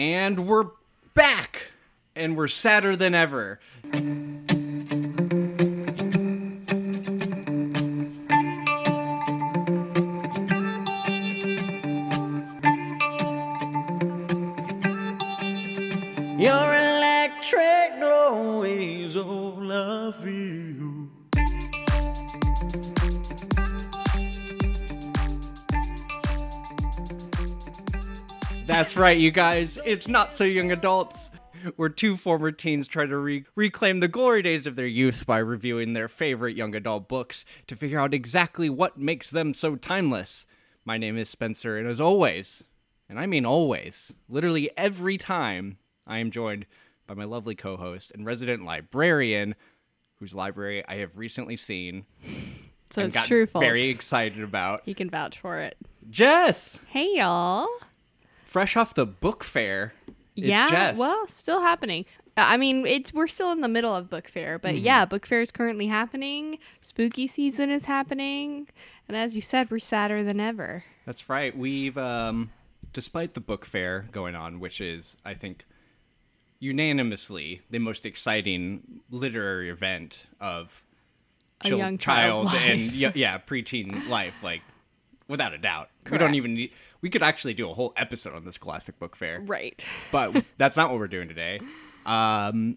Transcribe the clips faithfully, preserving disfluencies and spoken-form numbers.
And we're back! And we're sadder than ever. Your electric glow is all I feel. That's right, you guys. It's Not So Young Adults, where two former teens try to re- reclaim the glory days of their youth by reviewing their favorite young adult books to figure out exactly what makes them so timeless. My name is Spencer, and as always, and I mean always, literally every time, I am joined by my lovely co-host and resident librarian, whose library I have recently seen. So it's true, folks. Very excited about. You can vouch for it. Jess! Hey, y'all. Fresh off the book fair. It's yeah, Jess. Well, still happening. I mean, it's we're still in the middle of book fair, but mm. yeah, book fair is currently happening. Spooky season is happening. And as you said, we're sadder than ever. That's right. We've, um, despite the book fair going on, which is, I think, unanimously the most exciting literary event of chil- young child, child and y- yeah preteen life, like, without a doubt. Correct. We don't even need, we could actually do a whole episode on this classic book fair, right? But that's not what we're doing today. Um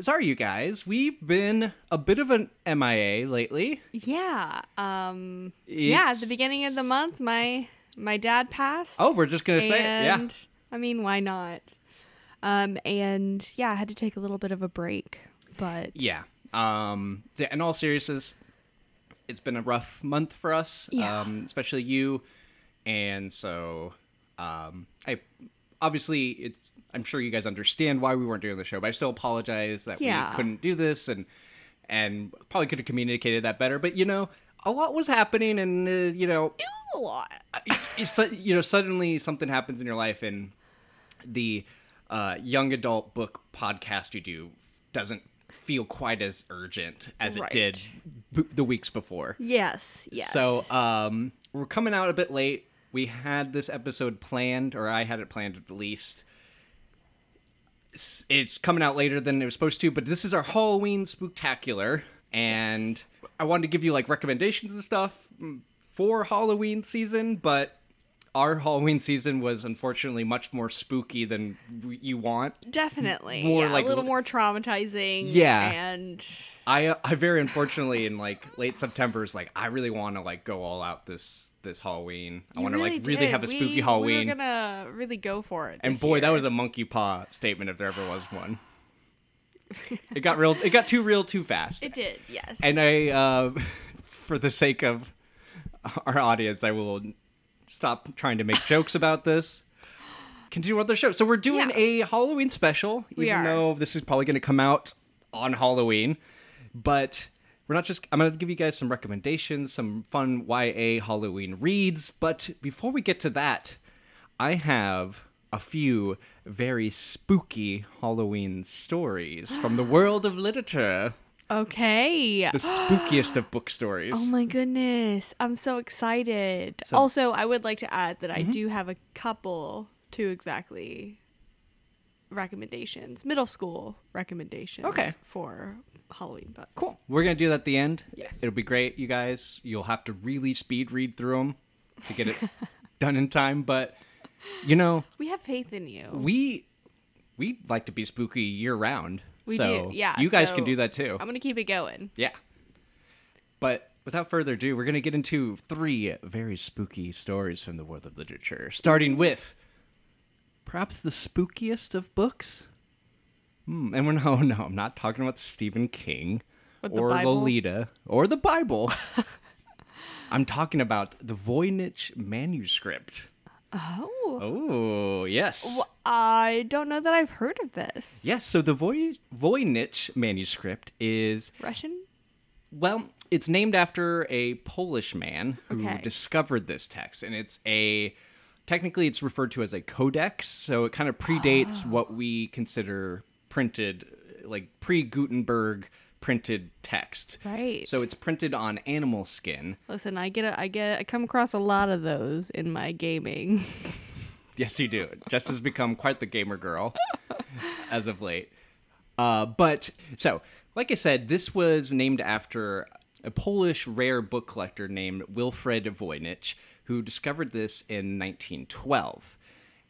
sorry, you guys, we've been a bit of an M I A lately. yeah um it's... yeah at the beginning of the month, my my dad passed. Oh, we're just gonna say it. Yeah, I mean, why not? Um, and yeah, I had to take a little bit of a break, but yeah, um, th- in all seriousness, it's been a rough month for us, yeah. um, especially you. And so, um, I obviously it's, I'm sure you guys understand why we weren't doing the show, but I still apologize that yeah. we couldn't do this, and, and probably could have communicated that better, but you know, a lot was happening, and, uh, you know, it was a lot. It's, you know, suddenly something happens in your life, and the Uh, young adult book podcast you do doesn't feel quite as urgent as right. it did b- the weeks before. Yes, yes. So um, we're coming out a bit late. We had this episode planned, or I had it planned at least. It's, it's coming out later than it was supposed to, but this is our Halloween Spooktacular, and yes. I wanted to give you like recommendations and stuff for Halloween season, but our Halloween season was unfortunately much more spooky than you want. Definitely. More yeah, like a little more traumatizing. Yeah. And I I very unfortunately in like late September is like, I really want to like go all out this this Halloween. I want to really like did. really have a spooky we, Halloween. We were going to really go for it. And boy, year. that was a monkey paw statement if there ever was one. It got real it got too real too fast. It did. Yes. And I uh, for the sake of our audience, I will stop trying to make jokes about this. Continue on the show. So we're doing yeah. a Halloween special, even we are. though this is probably going to come out on Halloween. But we're not just... I'm going to give you guys some recommendations, some fun Y A Halloween reads. But before we get to that, I have a few very spooky Halloween stories from the world of literature. Okay. The spookiest of book stories. Oh my goodness. I'm so excited. So, also, I would like to add that mm-hmm. I do have a couple, two exactly, recommendations. Middle school recommendations okay. for Halloween books. Cool. We're going to do that at the end. Yes. It'll be great, you guys. You'll have to really speed read through them to get it done in time. But, you know. We have faith in you. We we like to be spooky year round. We so do, yeah. You guys so can do that too. I'm going to keep it going. Yeah. But without further ado, we're going to get into three very spooky stories from the world of literature, starting with perhaps the spookiest of books. Hmm. And we're no, no, I'm not talking about Stephen King With or Lolita or the Bible. I'm talking about the Voynich Manuscript. Oh. Oh, yes. Well, I don't know that I've heard of this. Yes, so the Voy- Voynich Manuscript is... Russian? Well, it's named after a Polish man who okay. discovered this text. And it's a... Technically, it's referred to as a codex, so it kind of predates oh. what we consider printed, like pre-Gutenberg printed text. Right. So it's printed on animal skin. Listen, I get a, I get a, I come across a lot of those in my gaming. Yes, you do. Jess has become quite the gamer girl as of late. Uh, but so, like I said, this was named after a Polish rare book collector named Wilfred Voynich, who discovered this in nineteen twelve.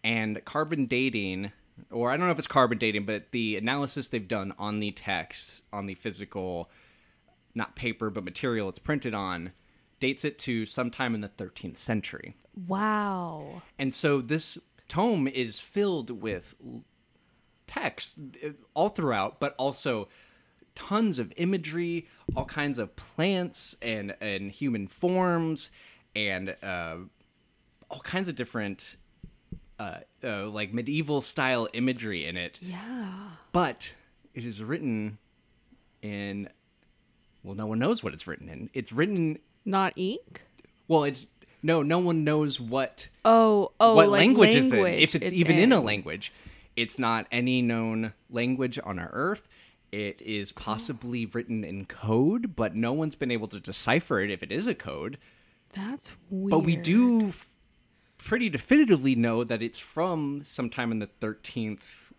And carbon dating, or I don't know if it's carbon dating, but the analysis they've done on the text, on the physical, not paper, but material it's printed on, dates it to sometime in the thirteenth century. Wow. And so this tome is filled with text all throughout, but also tons of imagery, all kinds of plants and, and human forms, and uh, all kinds of different uh, uh, like medieval style imagery in it. Yeah. But it is written in, well, no one knows what it's written in. It's written... Not ink? Well, it's... No, no one knows what oh, oh, what like language, language is in. If it's, it's even in. in a language. It's not any known language on our earth. It is possibly oh. written in code, but no one's been able to decipher it if it is a code. That's weird. But we do f- pretty definitively know that it's from sometime in the thirteenth,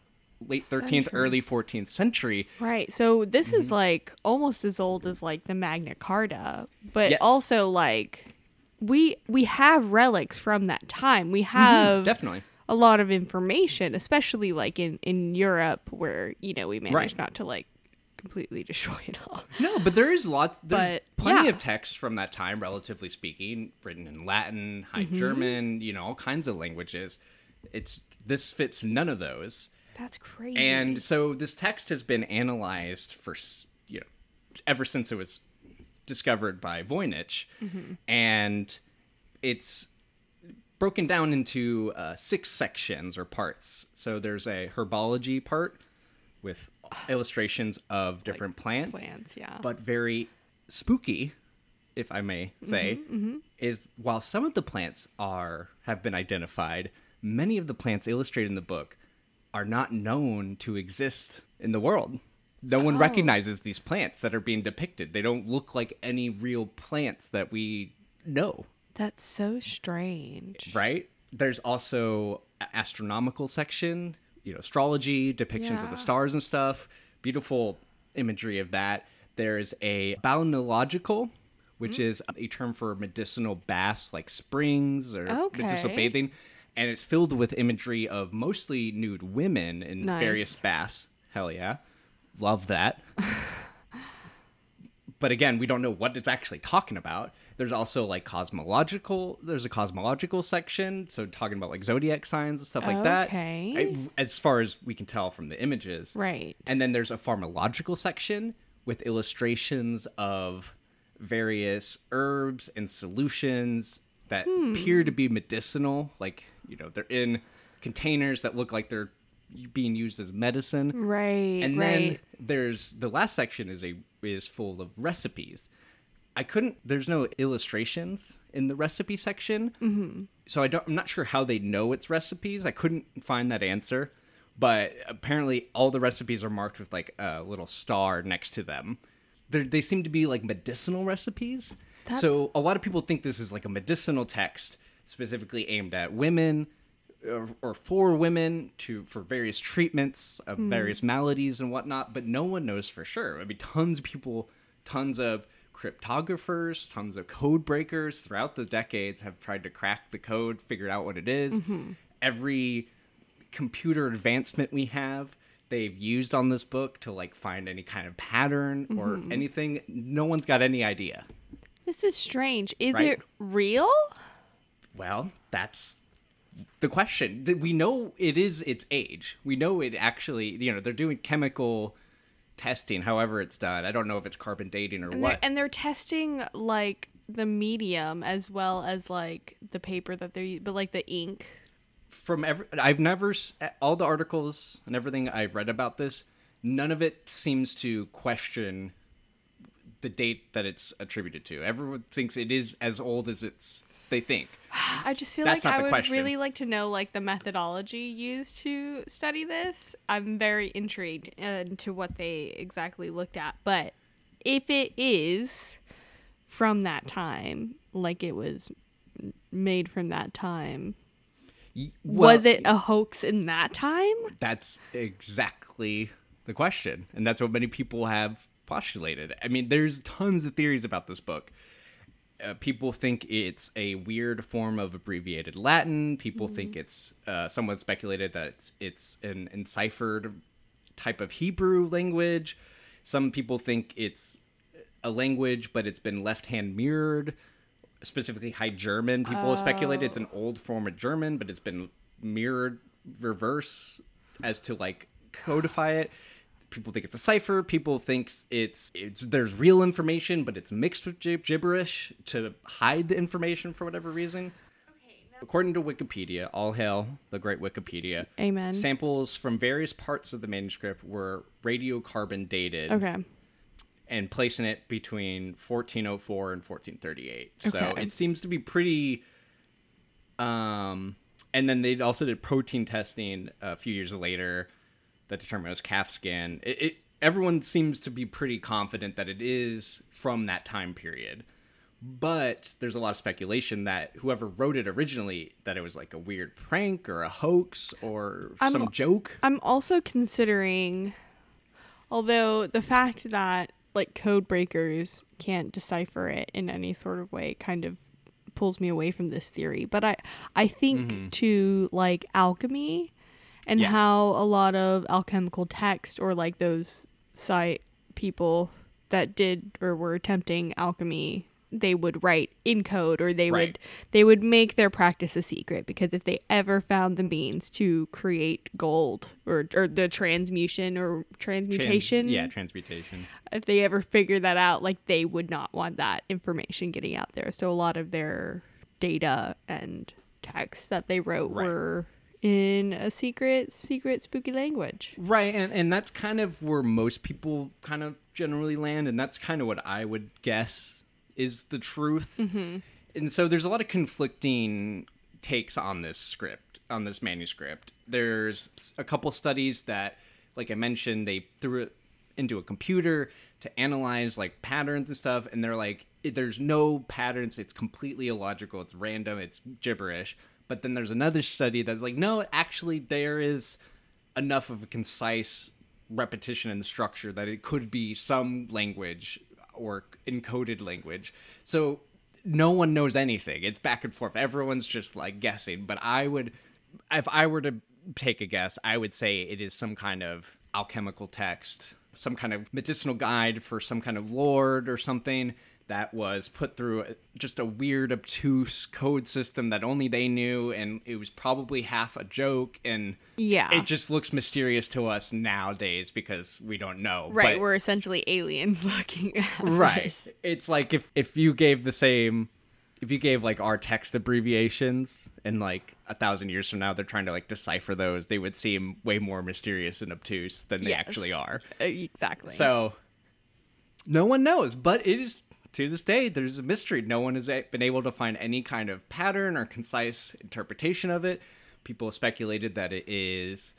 late thirteenth, early fourteenth century. Right. So this mm-hmm. is like almost as old as like the Magna Carta, but yes. also like... We we have relics from that time. We have mm-hmm, definitely a lot of information, especially like in, in Europe where, you know, we managed right. not to like completely destroy it all. No, but there is lots, there's but, plenty yeah. of texts from that time, relatively speaking, written in Latin, High mm-hmm. German, you know, all kinds of languages. It's this fits none of those. That's crazy. And so this text has been analyzed for, you know, ever since it was discovered by Voynich, mm-hmm. and it's broken down into uh, six sections or parts. So there's a herbology part with illustrations of different like plants, plants yeah. but very spooky, if I may say, mm-hmm, mm-hmm. is while some of the plants are have been identified, many of the plants illustrated in the book are not known to exist in the world. No one oh. recognizes these plants that are being depicted. They don't look like any real plants that we know. That's so strange. Right? There's also an astronomical section, you know, astrology, depictions yeah. of the stars and stuff. Beautiful imagery of that. There's a balneological, which mm. is a term for medicinal baths like springs or okay. medicinal bathing. And it's filled with imagery of mostly nude women in nice. various baths. Hell yeah. Love that. But again, we don't know what it's actually talking about. There's also like cosmological, there's a cosmological section. So talking about like zodiac signs and stuff like okay. that. Okay. As far as we can tell from the images. Right. And then there's a pharmacological section with illustrations of various herbs and solutions that hmm. appear to be medicinal. Like, you know, they're in containers that look like they're being used as medicine. Right. And then right. there's the last section is a is full of recipes. I couldn't there's no illustrations in the recipe section. Mm-hmm. So I don't I'm not sure how they know it's recipes. I couldn't find that answer. But apparently all the recipes are marked with like a little star next to them. They're, they seem to be like medicinal recipes. That's... So a lot of people think this is like a medicinal text specifically aimed at women. Or, or for women to for various treatments of mm. various maladies and whatnot, but no one knows for sure. I mean, tons of people, tons of cryptographers, tons of code breakers throughout the decades have tried to crack the code, figured out what it is. Mm-hmm. Every computer advancement we have, they've used on this book to like find any kind of pattern mm-hmm. or anything. No one's got any idea. This is strange. Is right? it real? Well, that's the question. That we know it is its age. We know it actually, you know, they're doing chemical testing, however it's done. I don't know if it's carbon dating or and what. They're, and they're testing like the medium as well as like the paper that they're, but like the ink. From every, I've never, all the articles and everything I've read about this, none of it seems to question the date that it's attributed to. Everyone thinks it is as old as it's they think. I just feel That's like I would question. really like to know like the methodology used to study this. I'm very intrigued into what they exactly looked at, but if it is from that time, like it was made from that time, Well, was it a hoax in that time? That's exactly the question. And that's what many people have postulated. I mean, there's tons of theories about this book. Uh, people think it's a weird form of abbreviated Latin. People mm-hmm. think it's, uh, someone speculated that it's, it's an enciphered type of Hebrew language. Some people think it's a language, but it's been left-hand mirrored, specifically High German. People oh. have speculated it's an old form of German, but it's been mirrored reverse as to, like, codify it. People think it's a cipher. People think it's, it's there's real information, but it's mixed with gib- gibberish to hide the information for whatever reason. Okay, now- According to Wikipedia, all hail the great Wikipedia. Amen. Samples from various parts of the manuscript were radiocarbon dated. Okay. And placing it between fourteen oh four and fourteen thirty-eight. Okay. So it seems to be pretty... Um, and then they also did protein testing a few years later that determined it was calf skin. It, it, everyone seems to be pretty confident that it is from that time period. But there's a lot of speculation that whoever wrote it originally, that it was like a weird prank or a hoax or I'm, some joke. I'm also considering, although the fact that like code breakers can't decipher it in any sort of way kind of pulls me away from this theory. But I, I think mm-hmm. to like alchemy... And yeah. how a lot of alchemical text or like those site people that did or were attempting alchemy, they would write in code or they right. would they would make their practice a secret, because if they ever found the means to create gold or, or the transmutation or transmutation. Trans, yeah, transmutation. If they ever figured that out, like they would not want that information getting out there. So a lot of their data and texts that they wrote right. were... in a secret, secret, spooky language. Right, and, and that's kind of where most people kind of generally land, and that's kind of what I would guess is the truth. Mm-hmm. And so there's a lot of conflicting takes on this script, on this manuscript. There's a couple studies that, like I mentioned, they threw it into a computer to analyze, like, patterns and stuff, and they're like, there's no patterns, it's completely illogical, it's random, it's gibberish. But then there's another study that's like, no, actually, there is enough of a concise repetition in the structure that it could be some language or encoded language. So no one knows anything. It's back and forth. Everyone's just like guessing. But I would, if I were to take a guess, I would say it is some kind of alchemical text, some kind of medicinal guide for some kind of lord or something that was put through just a weird, obtuse code system that only they knew, and it was probably half a joke, and yeah. it just looks mysterious to us nowadays because we don't know. Right, but, we're essentially aliens looking at right. this. Right. It's like if, if you gave the same... If you gave, like, our text abbreviations and, like, a thousand years from now, they're trying to, like, decipher those, they would seem way more mysterious and obtuse than they yes. actually are. Exactly. So, no one knows, but it is... To this day, there's a mystery. No one has been able to find any kind of pattern or concise interpretation of it. People have speculated that it is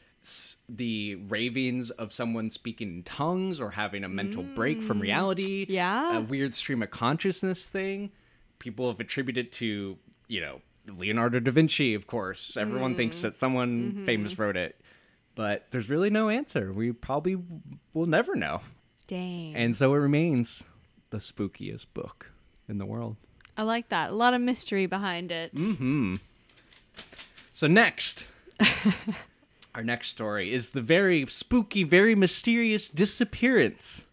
the ravings of someone speaking in tongues or having a mental mm. break from reality. Yeah. A weird stream of consciousness thing. People have attributed to, you know, Leonardo da Vinci, of course. Everyone mm. thinks that someone mm-hmm. famous wrote it. But there's really no answer. We probably will never know. Dang. And so it remains... the spookiest book in the world. I like that. A lot of mystery behind it. Mm-hmm. So next, our next story is the very spooky, very mysterious disappearance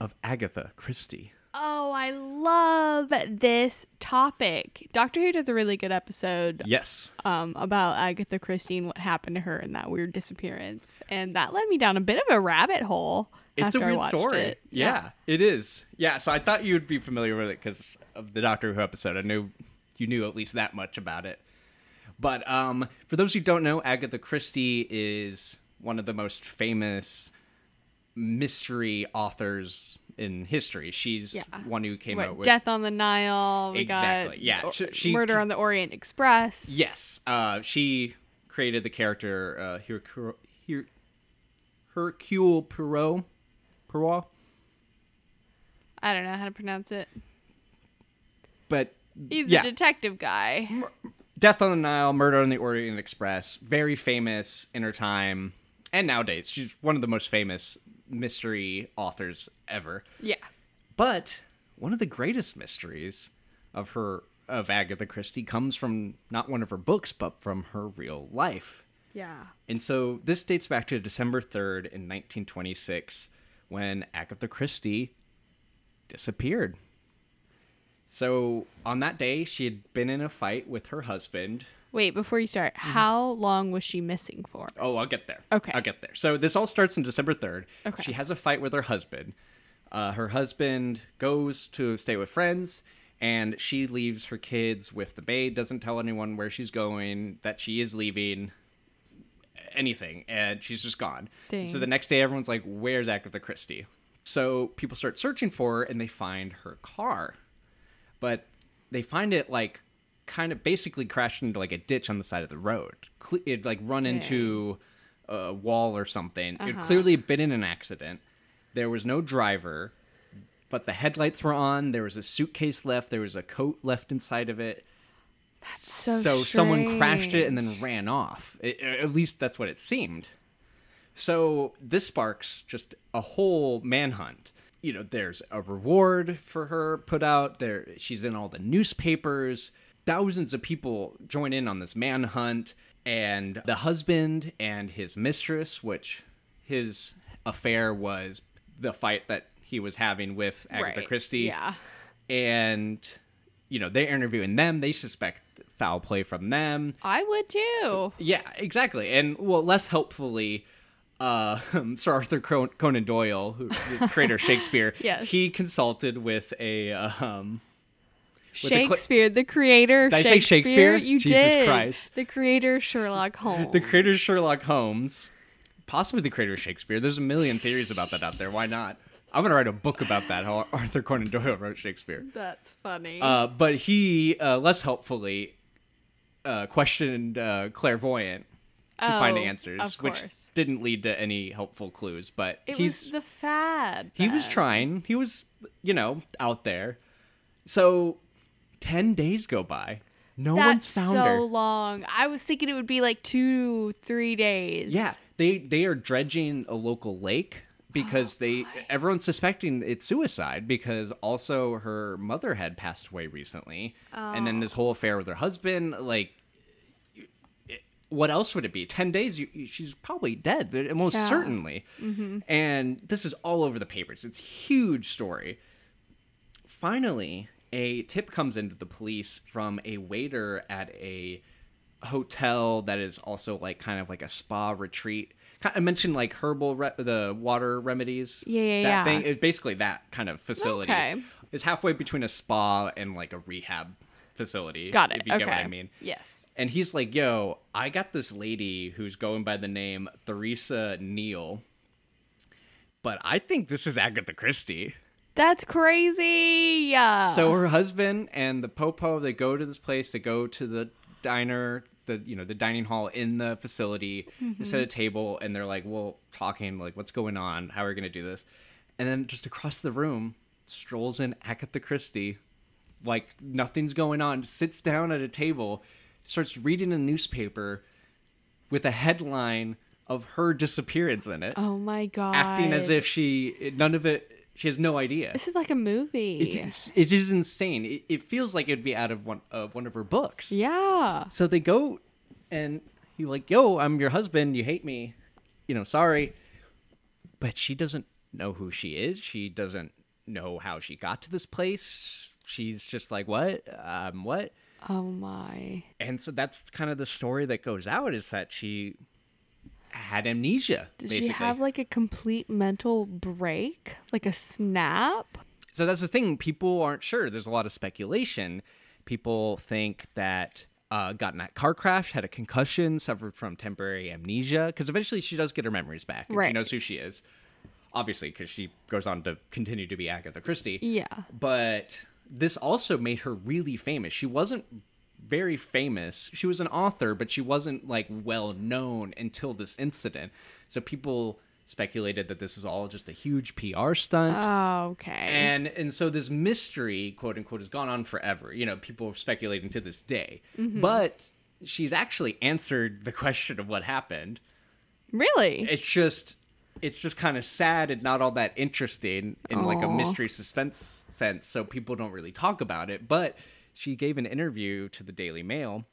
of Agatha Christie. Oh, I love this topic. Doctor Who does a really good episode. Yes. Um, about Agatha Christie and what happened to her and that weird disappearance. And that led me down a bit of a rabbit hole. It's a weird story. It. Yeah, yeah, it is. Yeah, so I thought you'd be familiar with it because of the Doctor Who episode. I knew you knew at least that much about it. But um, for those who don't know, Agatha Christie is one of the most famous mystery authors in history. She's yeah. one who came what, out with... Death on the Nile. We exactly, got yeah. She, she, Murder on the Orient Express. Yes. Uh, she created the character uh, Hercule, Her- Hercule Poirot. Poirot? I don't know how to pronounce it. But he's yeah. a detective guy. Death on the Nile, Murder on the Orient Express, very famous in her time, and nowadays. She's one of the most famous mystery authors ever. Yeah. But one of the greatest mysteries of her of Agatha Christie comes from not one of her books, but from her real life. Yeah. And so this dates back to December third in nineteen twenty-six, when Agatha Christie disappeared. So on that day, she had been in a fight with her husband. Wait, before you start, mm-hmm. how long was she missing for? Oh, I'll get there. Okay. I'll get there. So this all starts on December third. Okay. She has a fight with her husband. Uh, her husband goes to stay with friends, and she leaves her kids with the maid, doesn't tell anyone where she's going, that she is leaving, anything, and she's just gone. Dang. So the next day, everyone's like, where's Agatha Christie? So people start searching for her, and they find her car. But they find it, like, kind of basically crashed into, like, a ditch on the side of the road. It'd, like, run Dang. into a wall or something. Uh-huh. It'd clearly been in an accident. There was no driver, but the headlights were on. There was a suitcase left. There was a coat left inside of it. That's so So strange. Someone crashed it and then ran off. It, at least that's what it seemed. So this sparks just a whole manhunt. You know, there's a reward for her put out. There, she's in all the newspapers. Thousands of people join in on this manhunt. And the husband and his mistress, which his affair was the fight that he was having with Agatha right. Christie. Yeah. And, you know, they're interviewing them. They suspect foul play from them. I would too. Yeah, exactly. And, well, less helpfully, uh, Sir Arthur Conan Doyle, who, the creator of Shakespeare, yes. he consulted with a... Um, with Shakespeare, the, cl- the creator of Did Shakespeare. I say Shakespeare? You Jesus did. Christ. The creator of Sherlock Holmes. The creator of Sherlock Holmes. Possibly the creator of Shakespeare. There's a million theories about that out there. Why not? I'm going to write a book about that, how Arthur Conan Doyle wrote Shakespeare. That's funny. Uh, but he, uh, less helpfully, uh, questioned uh, clairvoyant to oh, find answers, of which course. Didn't lead to any helpful clues. But it he's, was the fad. Then. He was trying. He was, you know, out there. So ten days go by. No That's one's found so her. so long. I was thinking it would be like two, three days. Yeah. They they are dredging a local lake because oh, they my. everyone's suspecting it's suicide because also her mother had passed away recently. Oh. And then this whole affair with her husband, like, it, what else would it be? Ten days, you, you, she's probably dead, most yeah. certainly. Mm-hmm. And this is all over the papers. It's a huge story. Finally, a tip comes into the police from a waiter at a hotel that is also like kind of like a spa retreat. I mentioned like herbal re- the water remedies. Yeah, yeah, that yeah. thing. It's basically that kind of facility. Okay. It's halfway between a spa and like a rehab facility. Got it. If you okay. get what I mean. Yes. And he's like, "Yo, I got this lady who's going by the name Theresa Neal, but I think this is Agatha Christie." That's crazy. Yeah. So her husband and the popo, they go to this place. They go to the diner. The you know the dining hall in the facility mm-hmm. set a table and they're like well talking like what's going on, how are we gonna do this, and then just across the room strolls in Agatha Christie like nothing's going on, sits down at a table, starts reading a newspaper with a headline of her disappearance in it. Oh my god. Acting as if she none of it she has no idea. This is like a movie. It's, it's, it is insane. It, it feels like it'd be out of one of uh, one of her books. Yeah. So they go, and you're like, "Yo, I'm your husband. You hate me, you know. Sorry." But she doesn't know who she is. She doesn't know how she got to this place. She's just like, "What? Um, what?" Oh my. And so that's kind of the story that goes out is that she had amnesia. Did basically. she have like a complete mental break, like a snap? So that's the thing. People aren't sure. There's a lot of speculation. People think that uh, got in that car crash, had a concussion, suffered from temporary amnesia, because eventually she does get her memories back and right. she knows who she is. Obviously, because she goes on to continue to be Agatha Christie. Yeah. But this also made her really famous. She wasn't very famous. She was an author, but she wasn't like well known until this incident. So people speculated that this is all just a huge P R stunt. Oh, okay. And and so this mystery, quote unquote, has gone on forever. You know, people are speculating to this day. Mm-hmm. But she's actually answered the question of what happened. Really? It's just it's just kind of sad and not all that interesting in Aww. like a mystery suspense sense, so people don't really talk about it. But she gave an interview to the Daily Mail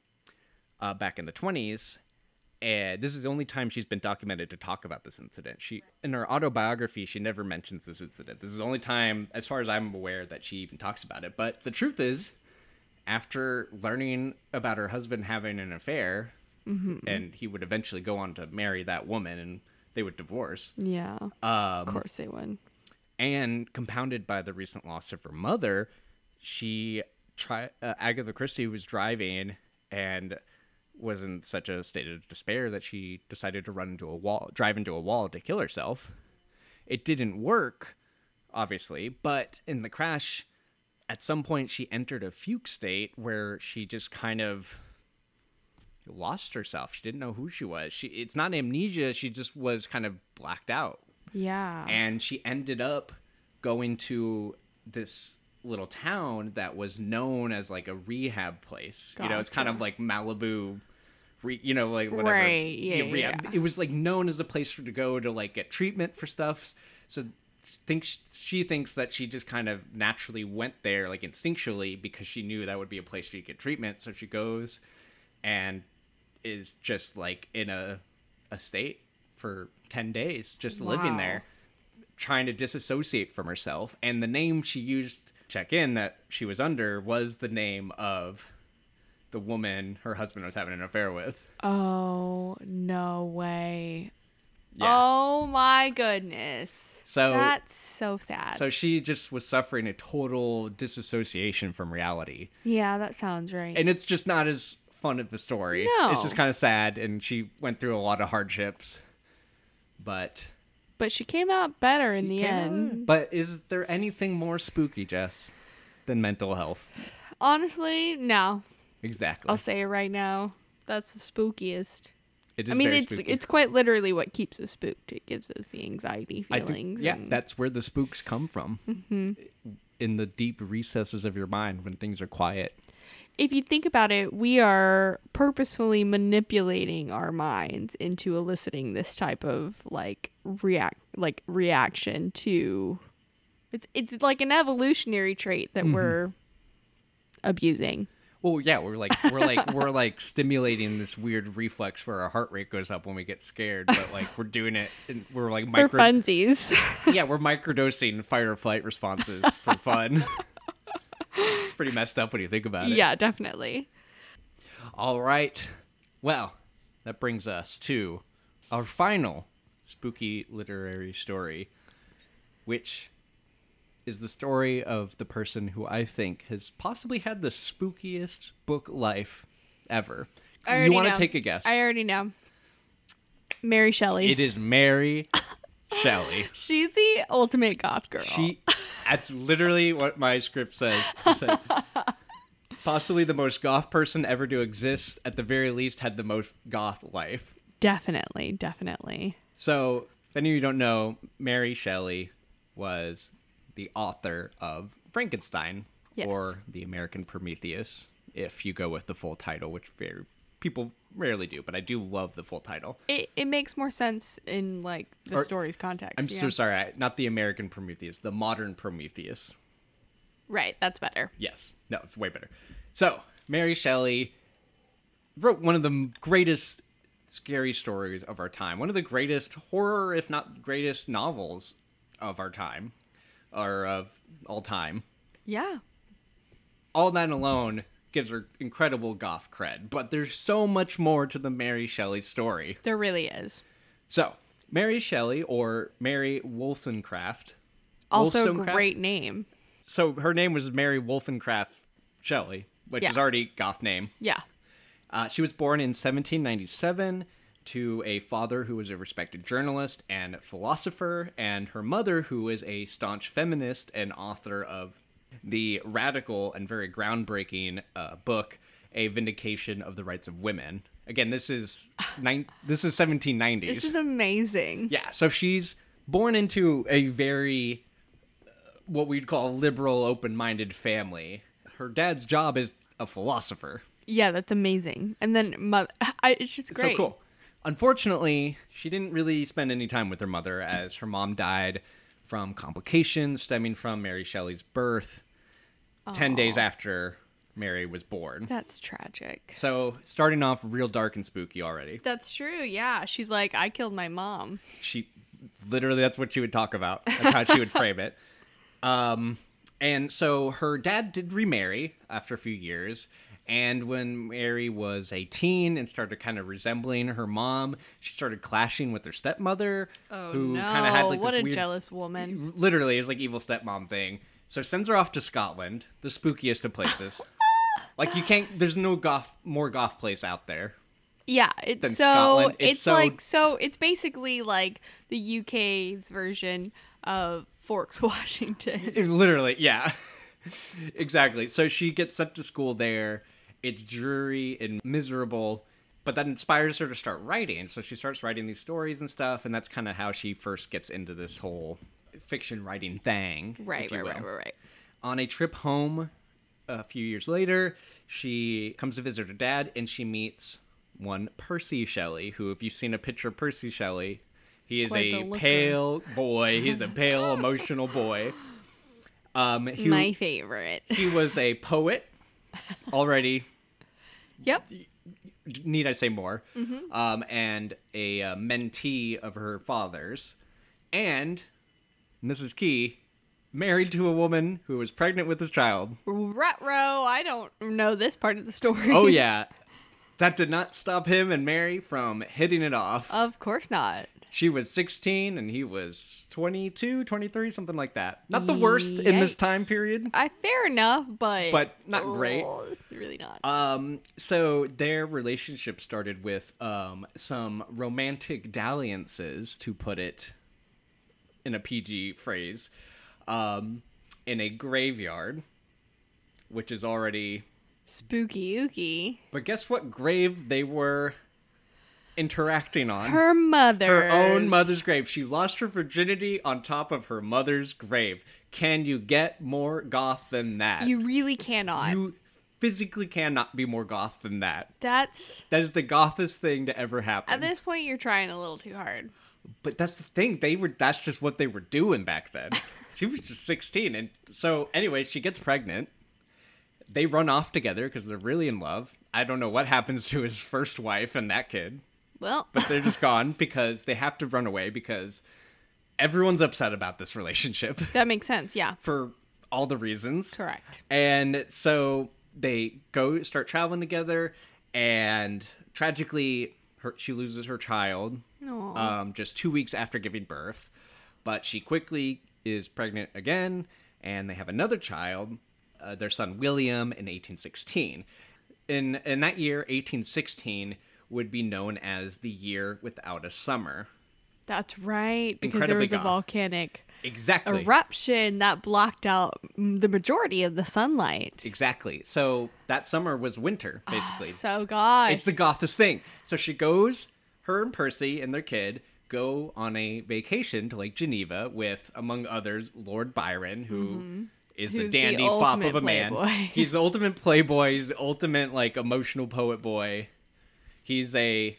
uh, back in the twenties. And this is the only time she's been documented to talk about this incident. She, in her autobiography, she never mentions this incident. This is the only time, as far as I'm aware, that she even talks about it. But the truth is, after learning about her husband having an affair, mm-hmm. and he would eventually go on to marry that woman, and they would divorce. Yeah, um, of course they would. And compounded by the recent loss of her mother, she tri- uh, Agatha Christie was driving and was in such a state of despair that she decided to run into a wall, drive into a wall to kill herself. It didn't work, obviously, but in the crash, at some point she entered a fugue state where she just kind of lost herself. She didn't know who she was. She it's not amnesia. She just was kind of blacked out. Yeah. And she ended up going to this little town that was known as like a rehab place. Gotcha. You know, it's kind of like Malibu, re, you know, like whatever. Right. Yeah, yeah, rehab. Yeah. It was like known as a place to go to like get treatment for stuff. So thinks she thinks that she just kind of naturally went there like instinctually because she knew that would be a place to get treatment. So she goes and is just like in a a state for ten days, just wow. living there, trying to disassociate from herself. And the name she used check in that she was under was the name of the woman her husband was having an affair with. Oh, no way. Yeah. Oh, my goodness. So that's so sad. So she just was suffering a total disassociation from reality. Yeah, that sounds right. And it's just not as fun of a story. No. It's just kind of sad. And she went through a lot of hardships, but... But she came out better in the end. But is there anything more spooky, Jess, than mental health? Honestly, no. Exactly. I'll say it right now. That's the spookiest. It is. I mean, very it's spooky. It's quite literally what keeps us spooked. It gives us the anxiety feelings. I think, yeah, and... that's where the spooks come from. Mm-hmm. In the deep recesses of your mind when things are quiet. If you think about it, we are purposefully manipulating our minds into eliciting this type of like react, like reaction to. It's it's like an evolutionary trait that mm-hmm. we're abusing. Well, yeah, we're like we're like we're like stimulating this weird reflex where our heart rate goes up when we get scared, but like we're doing it, and we're like micro- for funsies. Yeah, we're microdosing fight or flight responses for fun. It's pretty messed up when you think about it. Yeah, definitely. All right. Well, that brings us to our final spooky literary story, which is the story of the person who I think has possibly had the spookiest book life ever. I you want to take a guess? I already know. Mary Shelley. It is Mary Shelley. She's the ultimate goth girl. She That's literally what my script says. Like, possibly the most goth person ever to exist, at the very least, had the most goth life. Definitely, definitely. So, if any of you don't know, Mary Shelley was the author of Frankenstein, yes. or the American Prometheus, if you go with the full title, which very people rarely do, but I do love the full title. It it makes more sense in like the or, story's context. I'm yeah. so sorry, I, not the American Prometheus, the modern Prometheus. Right, that's better. Yes, no, it's way better. So Mary Shelley wrote one of the greatest scary stories of our time, one of the greatest horror, if not greatest novels of our time, or of all time. Yeah. All that alone gives her incredible goth cred, but there's so much more to the Mary Shelley story. There really is. So, Mary Shelley, or Mary Wollstonecraft. Also a great name. So, her name was Mary Wollstonecraft Shelley, which yeah. is already goth name. Yeah. Uh, she was born in seventeen ninety-seven to a father who was a respected journalist and philosopher, and her mother, who was a staunch feminist and author of the radical and very groundbreaking uh, book a vindication of the rights of women. Again, this is ni- this is seventeen nineties. This is amazing. Yeah, so she's born into a very, uh, what we'd call liberal, open-minded family. Her dad's job is a philosopher. Yeah, that's amazing. And then mother, I, it's just great. It's so cool. Unfortunately, she didn't really spend any time with her mother, as her mom died from complications stemming from Mary Shelley's birth Aww. ten days after Mary was born. That's tragic. So starting off real dark and spooky already. That's true. Yeah. She's like, I killed my mom. She literally, that's what she would talk about. That's how she would frame it. Um, and so her dad did remarry after a few years. And when Mary was eighteen and started kind of resembling her mom, she started clashing with her stepmother, oh, who no. kind of had like what this a weird, jealous woman. Literally, it was like evil stepmom thing. So sends her off to Scotland, the spookiest of places. Like you can't. There's no goth, more goth place out there. Yeah, it's than so. Scotland. It's, it's so, like so. It's basically like the U K's version of Forks, Washington. It, literally, yeah. Exactly. So she gets sent to school there. It's dreary and miserable, but that inspires her to start writing. So she starts writing these stories and stuff, and that's kind of how she first gets into this whole fiction writing thing. Right, right, right, right, right. On a trip home a few years later, she comes to visit her dad, and she meets one Percy Shelley, who, if you've seen a picture of Percy Shelley, he is a pale boy. He's a pale, emotional boy. Um, he, My favorite. He was a poet already. Yep. Need I say more? Mm-hmm. Um, and a uh, mentee of her father's. And, and this is key, married to a woman who was pregnant with his child. Ruh-roh, I don't know this part of the story. Oh, yeah. That did not stop him and Mary from hitting it off. Of course not. She was sixteen and he was twenty-two, twenty-three, something like that. Not the worst Yikes. in this time period. I, fair enough, but... But not oh, great. Really not. Um, so their relationship started with um, some romantic dalliances, to put it in a P G phrase, um, in a graveyard, which is already... Spooky-ooky. But guess what grave they were... interacting on? Her mother. Her own mother's grave. She lost her virginity on top of her mother's grave. Can you get more goth than that? You really cannot. You physically cannot be more goth than that. That's... That is the gothest thing to ever happen. At this point, you're trying a little too hard. But that's the thing. They were... That's just what they were doing back then. She was just sixteen. And so, anyway, she gets pregnant. They run off together because they're really in love. I don't know what happens to his first wife and that kid. Well, but they're just gone because they have to run away because everyone's upset about this relationship. That makes sense, yeah. For all the reasons. Correct. And so they go start traveling together, and tragically, her, she loses her child um, just two weeks after giving birth. But she quickly is pregnant again, and they have another child, uh, their son William, in eighteen sixteen. In in that year, eighteen sixteen... would be known as the year without a summer. That's right, because Incredibly there was goth. a volcanic exactly. eruption that blocked out the majority of the sunlight. Exactly. So that summer was winter, basically. Oh, so goth. It's the gothest thing. So she goes, her and Percy and their kid go on a vacation to Lake Geneva with, among others, Lord Byron, who... Mm-hmm. is Who's a dandy fop of a man. Playboy. He's the ultimate playboy. He's the ultimate, like, emotional poet boy. He's a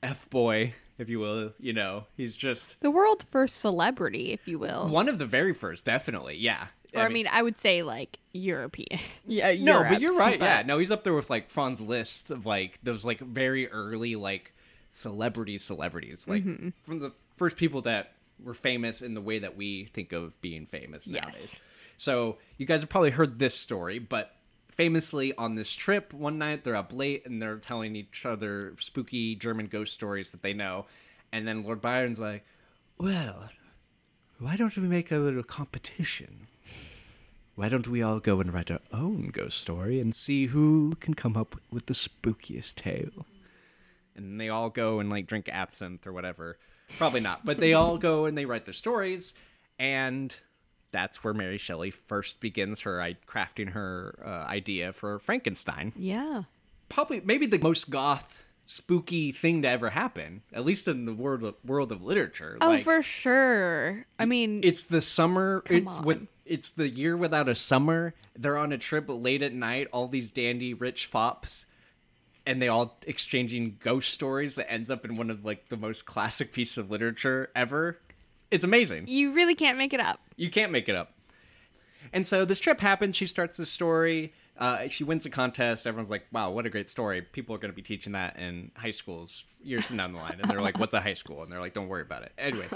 F-boy, if you will, you know. He's just... The world's first celebrity, if you will. One of the very first, definitely, yeah. Or, I mean, I, mean, I would say, like, European. Yeah, No, Europe's, but you're right, but... yeah. No, he's up there with, like, Franz Liszt of, like, those, like, very early, like, celebrity celebrities. Like, mm-hmm. from the first people that were famous in the way that we think of being famous nowadays. Yes. So, you guys have probably heard this story, but... Famously, on this trip, one night they're up late and they're telling each other spooky German ghost stories that they know. And then Lord Byron's like, well, why don't we make a little competition? Why don't we all go and write our own ghost story and see who can come up with the spookiest tale? And they all go and like drink absinthe or whatever. Probably not. But they all go and they write their stories, and... That's where Mary Shelley first begins her crafting her uh, idea for Frankenstein. Yeah. probably maybe the most goth, spooky thing to ever happen, at least in the world of, world of literature. Oh, like, for sure. I mean, it's the summer. It's with, it's the year without a summer. They're on a trip late at night. All these dandy rich fops, and they all exchanging ghost stories that ends up in one of like the most classic pieces of literature ever. It's amazing. You really can't make it up. You can't make it up. And so this trip happens. She starts this story. Uh, she wins the contest. Everyone's like, wow, what a great story. People are going to be teaching that in high schools years from down the line. And they're like, what's a high school? And they're like, don't worry about it. Anyways,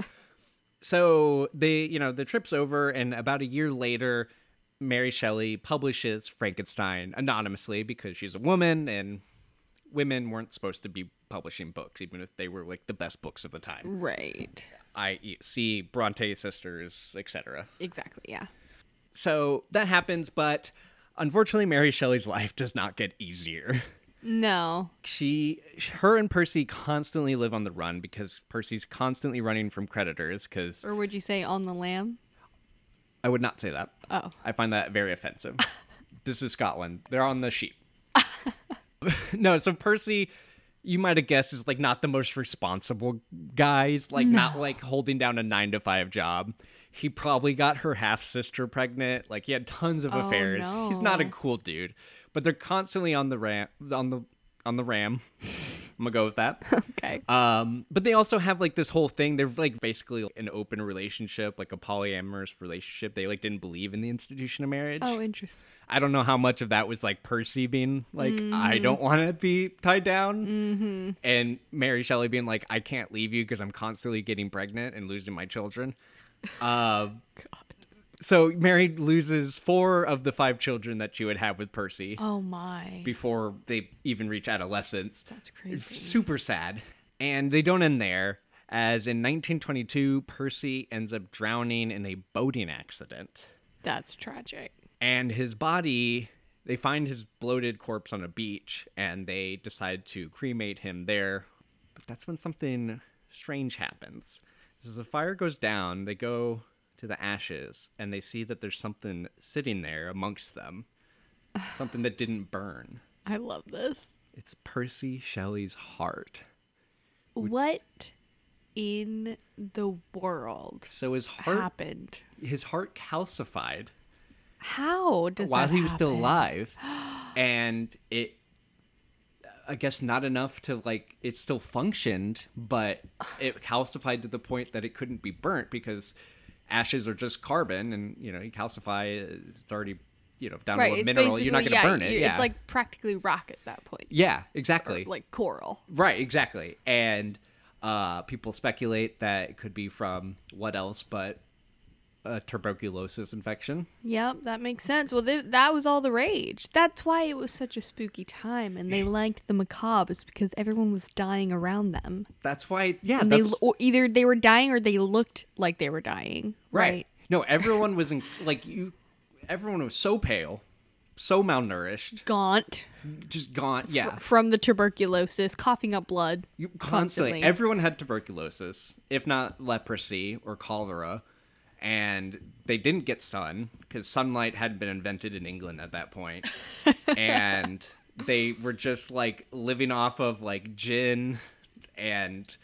so they, you know, the trip's over. And about a year later, Mary Shelley publishes Frankenstein anonymously because she's a woman and women weren't supposed to be publishing books, even if they were like the best books of the time. Right. that is. Bronte sisters, et cetera. Exactly. Yeah. So that happens, but unfortunately, Mary Shelley's life does not get easier. No. She, her and Percy constantly live on the run because Percy's constantly running from creditors because... Or would you say on the lam? I would not say that. Oh. I find that very offensive. This is Scotland. They're on the sheep. No, so Percy, you might have guessed, is like not the most responsible guy. He's like no. not like holding down a nine to five job. He probably got her half-sister pregnant. Like, he had tons of oh, affairs. No. He's not a cool dude. But they're constantly on the ram. On the on the ram. I'm going to go with that. Okay. Um, but they also have, like, this whole thing. They're, like, basically like, an open relationship, like a polyamorous relationship. They, like, didn't believe in the institution of marriage. Oh, interesting. I don't know how much of that was, like, Percy being, like, mm-hmm. I don't want to be tied down. Mm-hmm. And Mary Shelley being, like, I can't leave you because I'm constantly getting pregnant and losing my children. Uh, God. So Mary loses four of the five children that she would have with Percy. Oh my! Before they even reach adolescence. That's crazy. It's super sad. And they don't end there, as in nineteen twenty-two, Percy ends up drowning in a boating accident. That's tragic. And his body, they find his bloated corpse on a beach, and they decide to cremate him there. But that's when something strange happens. As the fire goes down, they go to the ashes, and they see that there's something sitting there amongst them, something that didn't burn. I love this. It's Percy Shelley's heart. Which... What in the world So his heart happened? His heart calcified. How does While that he was happen? Still alive, and it... I guess not enough to, like, it still functioned, but it calcified to the point that it couldn't be burnt because ashes are just carbon and, you know, you calcify, it's already, you know, down right, to a mineral, you're not going to yeah, burn it. Yeah. It's like practically rock at that point. Yeah, exactly. Or like coral. Right, exactly. And uh, people speculate that it could be from what else but a tuberculosis infection. Yep, that makes sense. Well, they, that was all the rage. That's why it was such a spooky time, and they liked the macabre is because everyone was dying around them. That's why, yeah. And that's... They, either they were dying or they looked like they were dying. Right. right? No, everyone was in, like you. Everyone was so pale, so malnourished, gaunt, just gaunt. Yeah, F- from the tuberculosis, coughing up blood you, constantly. constantly. Everyone had tuberculosis, if not leprosy or cholera. And they didn't get sun because sunlight hadn't been invented in England at that point. And they were just like living off of like gin and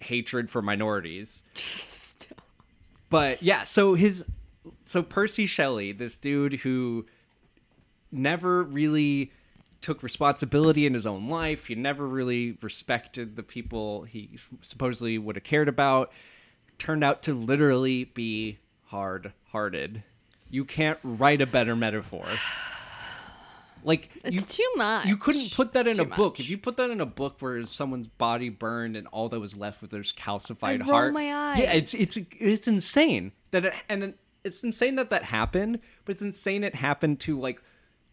hatred for minorities. Stop. But yeah, so his so Percy Shelley, this dude who never really took responsibility in his own life. He never really respected the people he supposedly would have cared about. Turned out to literally be hard-hearted. You can't write a better metaphor. Like it's you, too much. You couldn't put that it's in a much. book. If you put that in a book where someone's body burned and all that was left was their calcified I heart, roll my eyes. Yeah, it's it's it's insane that it, and it's insane that that happened. But it's insane it happened to like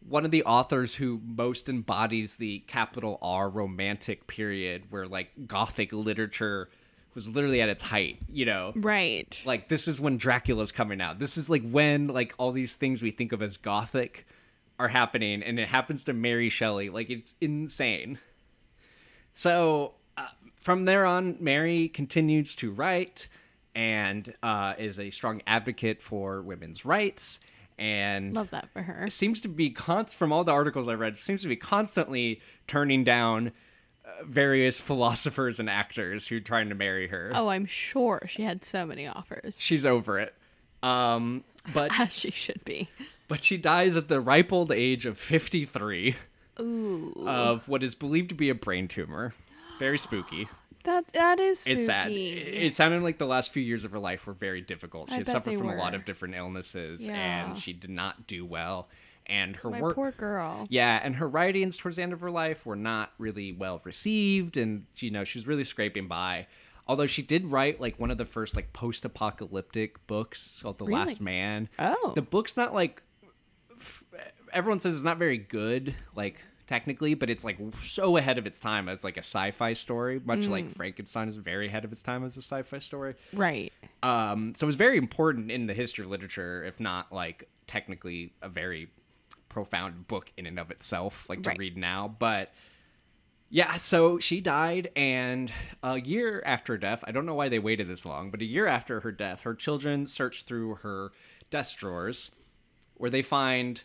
one of the authors who most embodies the capital R romantic period, where like Gothic literature was literally at its height, you know? Right. Like, this is when Dracula's coming out. This is, like, when, like, all these things we think of as Gothic are happening, and it happens to Mary Shelley. Like, it's insane. So, uh, from there on, Mary continues to write and uh, is a strong advocate for women's rights and love that for her. Seems to be const from all the articles I read, seems to be constantly turning down uh, various philosophers and actors who are trying to marry her. Oh, I'm sure she had so many offers. She's over it. Um, but as she should be. But she dies at the ripe old age of fifty-three. Ooh. Of what is believed to be a brain tumor. Very spooky. That that is spooky. It's sad. It sounded like the last few years of her life were very difficult. She I had suffered from were. a lot of different illnesses, yeah. and she did not do well. And her My work, poor girl. Yeah, and her writings towards the end of her life were not really well received, and you know she was really scraping by. Although she did write like one of the first like post-apocalyptic books called The really? Last Man. Oh, the book's not like f- everyone says it's not very good. Like. Technically, but it's like so ahead of its time as like a sci-fi story, much mm. like Frankenstein is very ahead of its time as a sci-fi story. Right. Um, so it was very important in the history of literature, if not like technically a very profound book in and of itself, like to right. read now. But yeah, so she died, and a year after her death, I don't know why they waited this long, but a year after her death, her children searched through her desk drawers where they find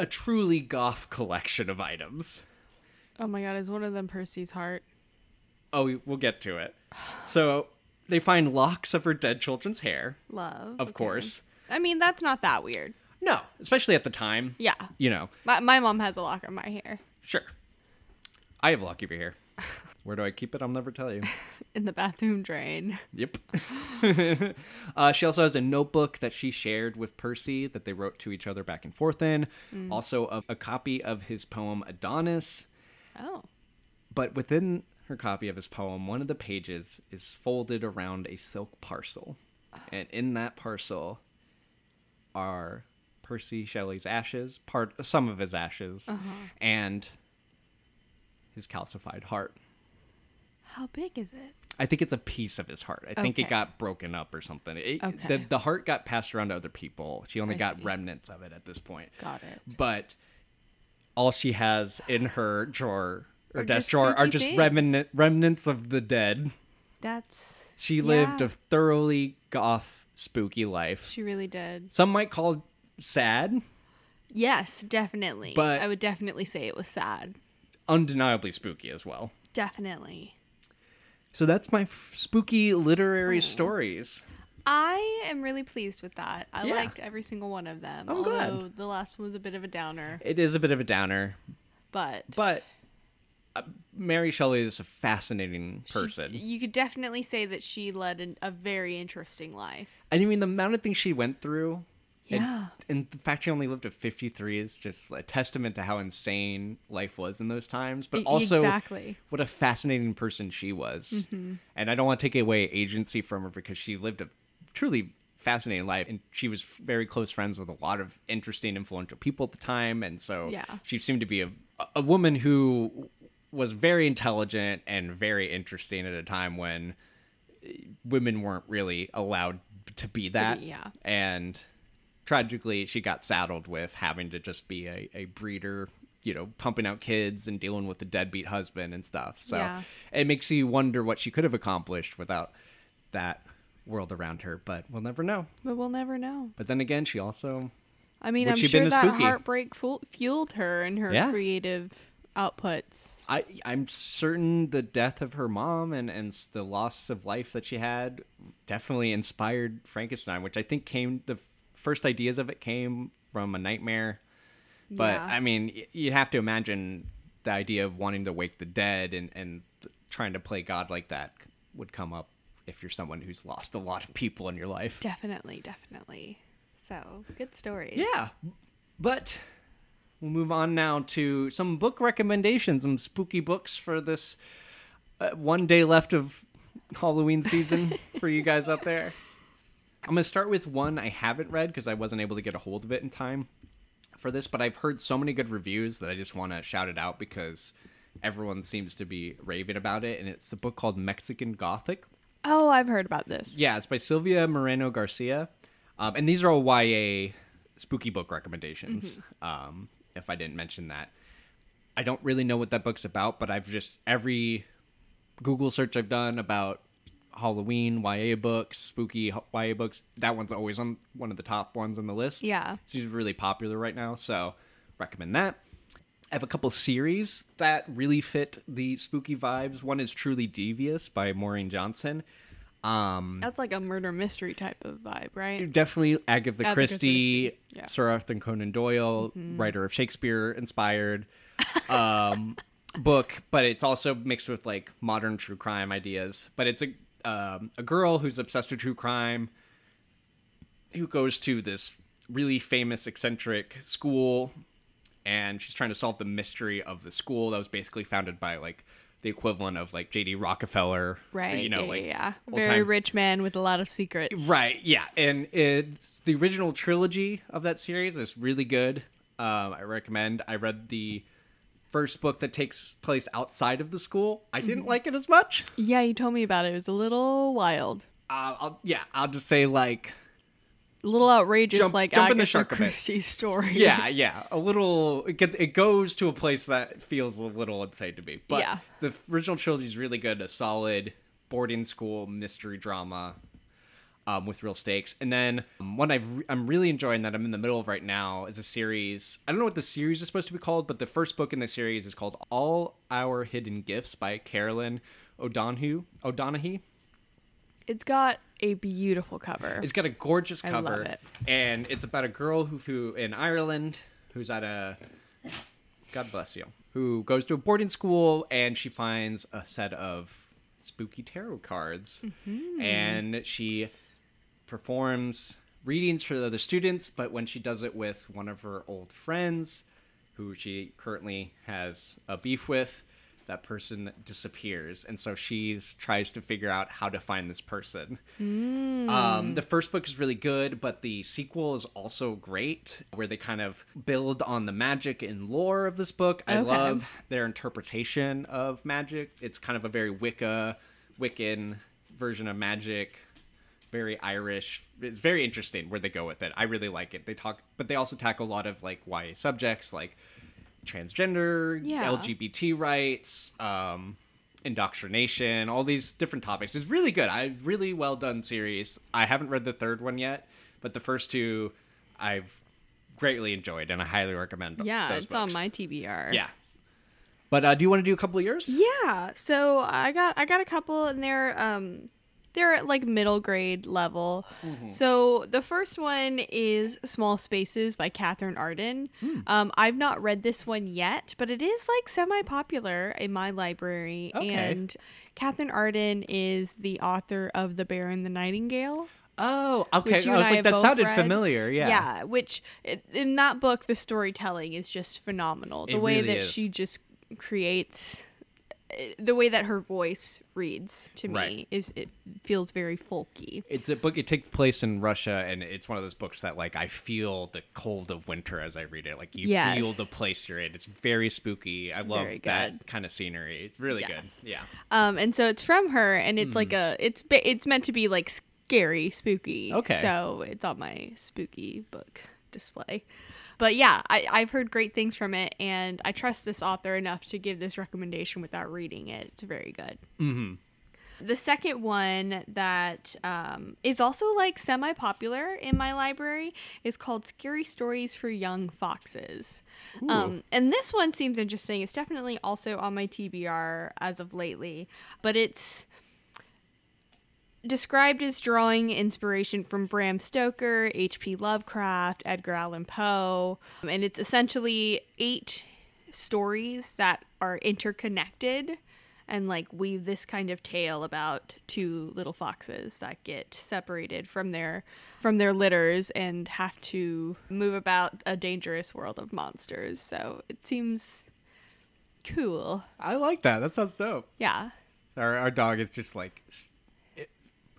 a truly goth collection of items. Oh my God, is one of them Percy's heart? Oh, we'll get to it. So they find locks of her dead children's hair. Love. Of okay. course. I mean, that's not that weird. No, especially at the time. Yeah. You know. My, my mom has a lock of my hair. Sure. I have a lock of your hair. Where do I keep it? I'll never tell you. In the bathroom drain. Yep. uh, she also has a notebook that she shared with Percy that they wrote to each other back and forth in. Mm. Also a, a copy of his poem Adonis. Oh. But within her copy of his poem, one of the pages is folded around a silk parcel. Oh. And in that parcel are Percy Shelley's ashes, part some of his ashes, uh-huh. and his calcified heart. How big is it? I think it's a piece of his heart. I okay. think it got broken up or something. It, okay. the, the heart got passed around to other people. She only I got see. remnants of it at this point. Got it. But all she has in her drawer, or, or desk drawer, are just remnant, remnants of the dead. That's... She yeah. lived a thoroughly goth, spooky life. She really did. Some might call it sad. Yes, definitely. But I would definitely say it was sad. Undeniably spooky as well. Definitely. So that's my f- spooky literary oh. stories. I am really pleased with that. I yeah. liked every single one of them. I'm glad. The last one was a bit of a downer. It is a bit of a downer. But. But uh, Mary Shelley is a fascinating person. She, you could definitely say that she led an, a very interesting life. I mean, the amount of things she went through. Yeah. And, and the fact she only lived to fifty-three is just a testament to how insane life was in those times, but also exactly. what a fascinating person she was. Mm-hmm. And I don't want to take away agency from her because she lived a truly fascinating life, and she was very close friends with a lot of interesting, influential people at the time. And so yeah. she seemed to be a, a woman who was very intelligent and very interesting at a time when women weren't really allowed to be that. To be, yeah. And... tragically, she got saddled with having to just be a, a breeder, you know, pumping out kids and dealing with the deadbeat husband and stuff. So yeah. it makes you wonder what she could have accomplished without that world around her. But we'll never know. But we'll never know. But then again, she also... I mean, I'm sure that spooky? heartbreak fu- fueled her and her yeah. creative outputs. I, I'm certain the death of her mom and, and the loss of life that she had definitely inspired Frankenstein, which I think came... the first ideas of it came from a nightmare, but yeah. I mean, you have to imagine the idea of wanting to wake the dead and, and trying to play God like that would come up if you're someone who's lost a lot of people in your life. Definitely, definitely. So, good stories. Yeah, but we'll move on now to some book recommendations, some spooky books for this uh, one day left of Halloween season for you guys out there. I'm going to start with one I haven't read because I wasn't able to get a hold of it in time for this, but I've heard so many good reviews that I just want to shout it out because everyone seems to be raving about it, and it's a book called Mexican Gothic. Oh, I've heard about this. Yeah, it's by Silvia Moreno Garcia, um, and these are all Y A spooky book recommendations, mm-hmm. um, if I didn't mention that. I don't really know what that book's about, but I've just, every Google search I've done about Halloween Y A books, spooky Y A books. That one's always on one of the top ones on the list. Yeah. She's really popular right now, so recommend that. I have a couple series that really fit the spooky vibes. One is Truly Devious by Maureen Johnson. Um, That's like a murder mystery type of vibe, right? Definitely Agatha, Agatha Christie, Christie. Yeah. Sir Arthur Conan Doyle, mm-hmm. writer of Shakespeare inspired um, book, but it's also mixed with like modern true crime ideas. But it's a um, a girl who's obsessed with true crime who goes to this really famous eccentric school, and she's trying to solve the mystery of the school that was basically founded by like the equivalent of like J D Rockefeller, right? You know, yeah, like yeah. very rich man with a lot of secrets, right? Yeah, and it's the original trilogy of that series is really good. Um, I recommend. I read the first book that takes place outside of the school. I didn't mm-hmm. like it as much. Yeah, you told me about it. It was a little wild. Uh, I'll, yeah, I'll just say like a little outrageous, jump, like jump Agatha Christie's story. Yeah, yeah, a little. It, gets, it goes to a place that feels a little insane to me. But yeah. The original trilogy is really good. A solid boarding school mystery drama um, with real stakes. And then one I've, I'm really enjoying that I'm in the middle of right now is a series. I don't know what the series is supposed to be called, but the first book in the series is called All Our Hidden Gifts by Carolyn O'Donohue. O'Donohue. It's got a beautiful cover. It's got a gorgeous cover. I love it. And it's about a girl who, who in Ireland who's at a, God bless you, who goes to a boarding school, and she finds a set of spooky tarot cards. Mm-hmm. And she performs readings for the other students, but when she does it with one of her old friends, who she currently has a beef with, that person disappears, and so she tries to figure out how to find this person. Mm. Um, the first book is really good, but the sequel is also great, where they kind of build on the magic and lore of this book. I okay. love their interpretation of magic. It's kind of a very Wicca, Wiccan version of magic, very Irish. It's very interesting where they go with it. I really like it. They talk, but they also tackle a lot of like Y A subjects, like transgender, yeah. L G B T rights, um, indoctrination, all these different topics. It's really good. I really well done series. I haven't read the third one yet, but the first two I've greatly enjoyed, and I highly recommend. Yeah, those it's books. On my T B R. Yeah, but uh, do you want to do a couple of yours? Yeah. So I got I got a couple, and they're um they're at like middle grade level. Mm-hmm. So the first one is Small Spaces by Katherine Arden. Mm. Um, I've not read this one yet, but it is like semi-popular in my library. Okay. And Katherine Arden is the author of The Bear and the Nightingale. Oh, okay. I was I like, that sounded read. familiar. Yeah. Yeah. Which in that book, the storytelling is just phenomenal. The it way really that is. she just creates. The way that her voice reads to me right. is it feels very folky. It's a book. It takes place in Russia, and it's one of those books that like I feel the cold of winter as I read it. Like you yes. feel the place you're in. It's very spooky. It's I love that kind of scenery. It's really yes. good. Yeah. Um, and so it's from her, and it's mm. like a it's it's meant to be like scary, spooky. Okay. So it's on my spooky book display. But yeah, I, I've heard great things from it, and I trust this author enough to give this recommendation without reading it. It's very good. Mm-hmm. The second one that um, is also like semi-popular in my library is called Scary Stories for Young Foxes. Um, and this one seems interesting. It's definitely also on my T B R as of lately, but it's described as drawing inspiration from Bram Stoker, H P Lovecraft, Edgar Allan Poe, and it's essentially eight stories that are interconnected and like weave this kind of tale about two little foxes that get separated from their from their litters and have to move about a dangerous world of monsters. So it seems cool. I like that. That sounds dope. Yeah. Our our dog is just like st-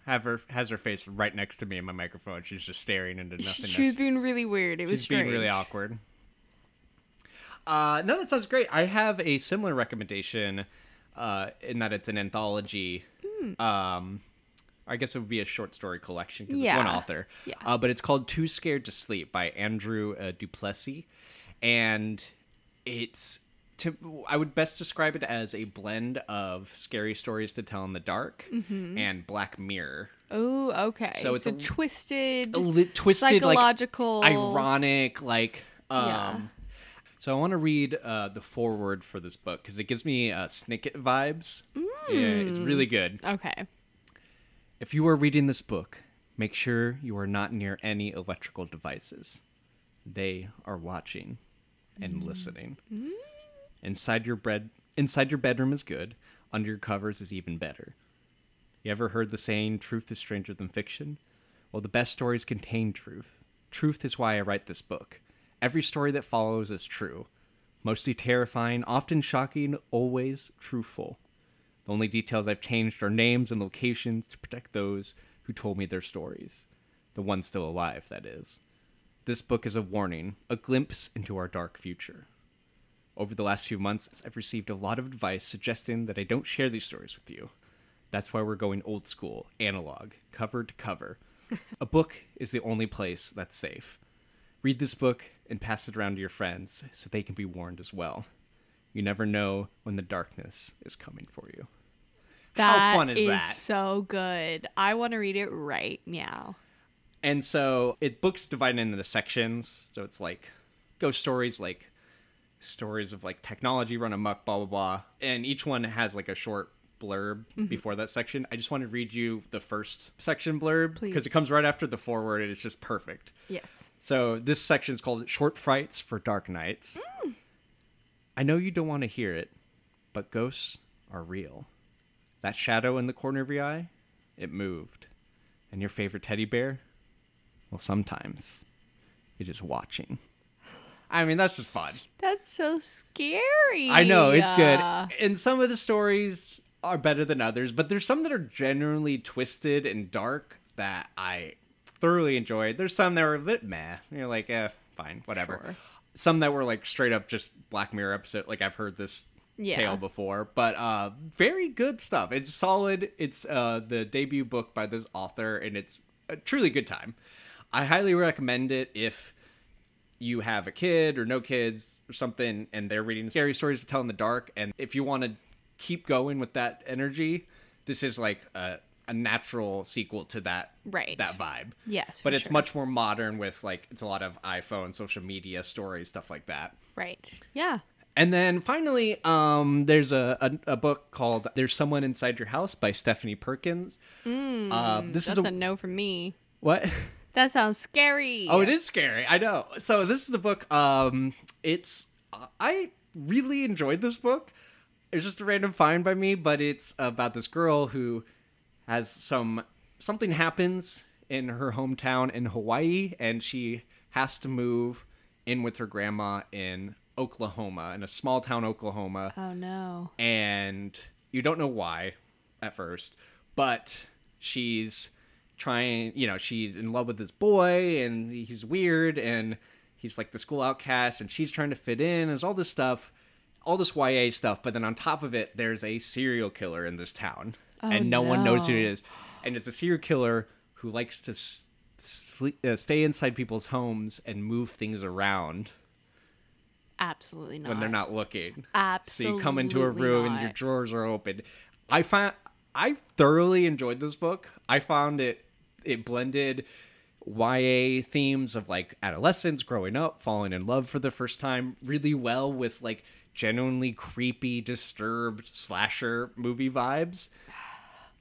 Have her has her face right next to me in my microphone. She's just staring into nothingness. She was being really weird. It was She's strange. being really awkward. Uh, no, that sounds great. I have a similar recommendation uh, in that it's an anthology. Mm. Um, I guess it would be a short story collection because yeah. it's one author. Yeah. Uh, but it's called Too Scared to Sleep by Andrew uh, Duplessis. And it's to, I would best describe it as a blend of Scary Stories to Tell in the Dark mm-hmm. and Black Mirror. Oh, okay. So it's so a twisted, a li- twisted, psychological, like, ironic, like. Um, yeah. So I want to read uh, the foreword for this book because it gives me uh, Snicket vibes. Mm. Yeah, it's really good. Okay. If you are reading this book, make sure you are not near any electrical devices. They are watching and mm. listening. Mm. Inside your bed, inside your bedroom is good. Under your covers is even better. You ever heard the saying, truth is stranger than fiction? Well, the best stories contain truth. Truth is why I write this book. Every story that follows is true. Mostly terrifying, often shocking, always truthful. The only details I've changed are names and locations to protect those who told me their stories. The ones still alive, that is. This book is a warning, a glimpse into our dark future. Over the last few months, I've received a lot of advice suggesting that I don't share these stories with you. That's why we're going old school, analog, cover to cover. A book is the only place that's safe. Read this book and pass it around to your friends so they can be warned as well. You never know when the darkness is coming for you. That How fun is, is that? That is so good. I want to read it right meow. And so it books divided into the sections. So it's like ghost stories, like stories of like technology run amok, blah blah blah, and each one has like a short blurb mm-hmm. before that section. I just want to read you the first section blurb because it comes right after the foreword and it's just perfect. Yes. So this section is called Short Frights for Dark Nights. Mm. I know you don't want to hear it, but ghosts are real. That shadow in the corner of your eye, it moved. And your favorite teddy bear, well, sometimes it is watching. I mean, that's just fun. That's so scary. I know, it's good. And some of the stories are better than others, but there's some that are genuinely twisted and dark that I thoroughly enjoyed. There's some that were a bit meh. You're like, eh, fine, whatever. Sure. Some that were like straight up just Black Mirror episode. Like I've heard this yeah. tale before, but uh, very good stuff. It's solid. It's uh, the debut book by this author, and it's a truly good time. I highly recommend it if you have a kid or no kids or something and they're reading Scary Stories to Tell in the Dark. And if you want to keep going with that energy, this is like a, a natural sequel to that, right. that vibe. Yes. But it's sure. much more modern with like, it's a lot of iPhone, social media stories, stuff like that. Right. Yeah. And then finally, um, there's a, a, a book called There's Someone Inside Your House by Stephanie Perkins. Mm, uh, this that's is a, a no from me. What? That sounds scary. Oh, it is scary. I know. So this is the book. Um, it's I really enjoyed this book. It's just a random find by me, but it's about this girl who has some something happens in her hometown in Hawaii, and she has to move in with her grandma in Oklahoma, in a small town, Oklahoma. Oh, no. And you don't know why at first, but she's trying, you know, she's in love with this boy and he's weird and he's like the school outcast and she's trying to fit in. There's all this stuff, all this Y A stuff. But then on top of it, there's a serial killer in this town oh, and no, no one knows who it is. And it's a serial killer who likes to sleep, uh, stay inside people's homes and move things around. Absolutely not. When they're not looking. Absolutely. So you come into a room not. and your drawers are open. I find I thoroughly enjoyed this book. I found it. It blended Y A themes of like adolescence, growing up, falling in love for the first time really well with like genuinely creepy, disturbed slasher movie vibes.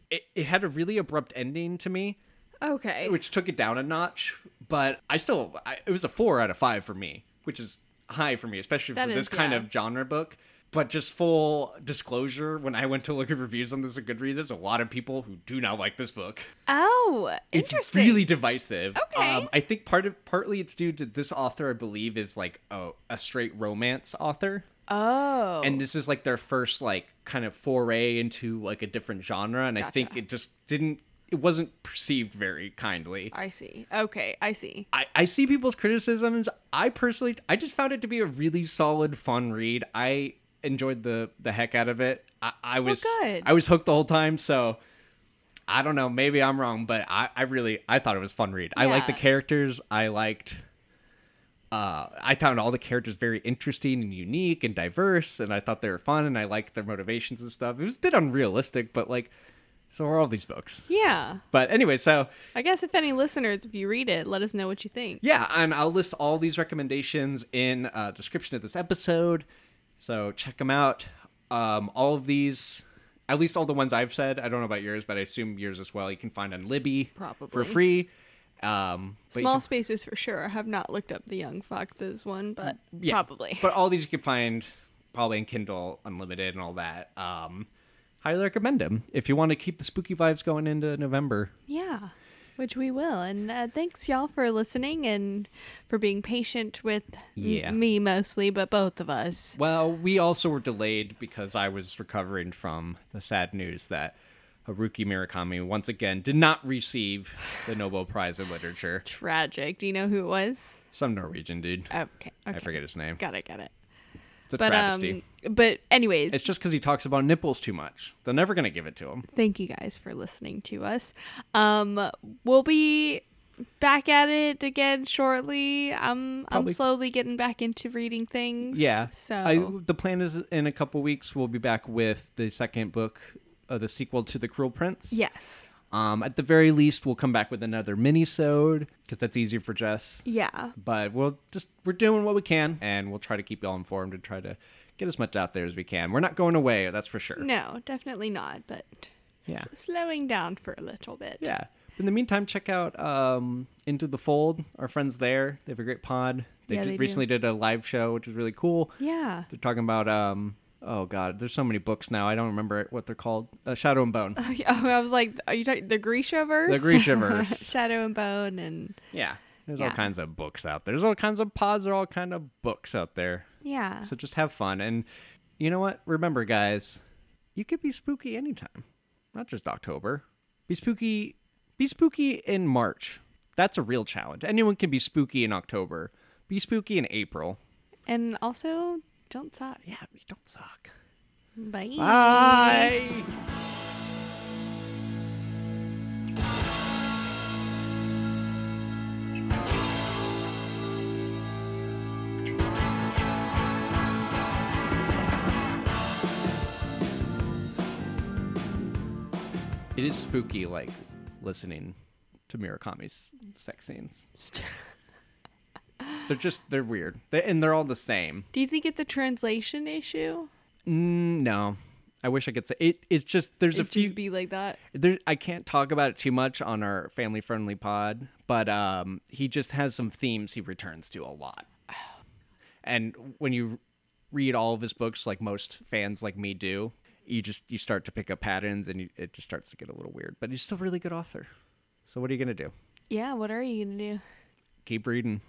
It, it had a really abrupt ending to me. Okay. Which took it down a notch, but I still, I, it was a four out of five for me, which is high for me, especially that for is, this kind yeah. of genre book. But just full disclosure, when I went to look at reviews on this at Goodreads, there's a lot of people who do not like this book. Oh, interesting. It's really divisive. Okay. Um, I think part of partly it's due to this author, I believe, is like a, a straight romance author. Oh. And this is like their first like kind of foray into like a different genre. And gotcha. I think it just didn't, it wasn't perceived very kindly. I see. Okay, I see. I, I see people's criticisms. I personally, I just found it to be a really solid, fun read. I... enjoyed the the heck out of it. I, I was oh, good. I was hooked the whole time, so I don't know, maybe I'm wrong, but I, I really I thought it was a fun read. Yeah. I liked the characters. I liked Uh, I found all the characters very interesting and unique and diverse, and I thought they were fun, and I liked their motivations and stuff. It was a bit unrealistic, but like, so are all these books. Yeah. But anyway, so I guess if any listeners, if you read it, let us know what you think. Yeah, and I'll list all these recommendations in the uh, description of this episode, so check them out. Um, all of these, at least all the ones I've said, I don't know about yours, but I assume yours as well, you can find on Libby probably for free. Um, Small can... Spaces for sure. I have not looked up the Young Foxes one, but yeah, probably. But all these you can find probably in Kindle Unlimited and all that. Um, highly recommend them if you want to keep the spooky vibes going into November. Yeah, which we will. And uh, thanks y'all for listening and for being patient with yeah. m- me mostly, but both of us. Well, we also were delayed because I was recovering from the sad news that Haruki Murakami, once again, did not receive the Nobel Prize in Literature. Tragic. Do you know who it was? Some Norwegian dude. Okay. okay. I forget his name. Got it, got it. It's a but, travesty. Um, but anyways. It's just because he talks about nipples too much. They're never going to give it to him. Thank you guys for listening to us. Um, we'll be back at it again shortly. I'm Probably. I'm slowly getting back into reading things. Yeah. So I, the plan is in a couple weeks we'll be back with the second book, Uh, the sequel to The Cruel Prince. Yes. Um, at the very least, we'll come back with another mini-sode, because that's easier for Jess. Yeah. But we'll just, we're doing what we can, and we'll try to keep y'all informed and try to get as much out there as we can. We're not going away, that's for sure. No, definitely not, but yeah. s- slowing down for a little bit. Yeah. In the meantime, check out um, Into the Fold. Our friends there, they have a great pod. They, yeah, just they recently do. did a live show, which was really cool. Yeah. They're talking about... Um, Oh, God. There's so many books now. I don't remember what they're called. Uh, Shadow and Bone. Oh, yeah. I was like, are you talking the Grishaverse? The Grishaverse. Shadow and Bone. and Yeah. There's yeah. all kinds of books out there. There's all kinds of pods. There are all kinds of books out there. Yeah. So just have fun. And you know what? Remember, guys, you could be spooky anytime. Not just October. Be spooky. Be spooky in March. That's a real challenge. Anyone can be spooky in October. Be spooky in April. And also... Don't suck. Yeah, we don't suck. Bye. Bye. It is spooky, like, listening to Murakami's sex scenes. They're just, they're weird. They're, and they're all the same. Do you think it's a translation issue? Mm, no. I wish I could say. It, it's just, there's It'd a few. Just be like that? There, I can't talk about it too much on our family-friendly pod, but um, he just has some themes he returns to a lot. And when you read all of his books, like most fans like me do, you just, you start to pick up patterns and you, it just starts to get a little weird. But he's still a really good author. So what are you going to do? Yeah, what are you going to do? Keep reading.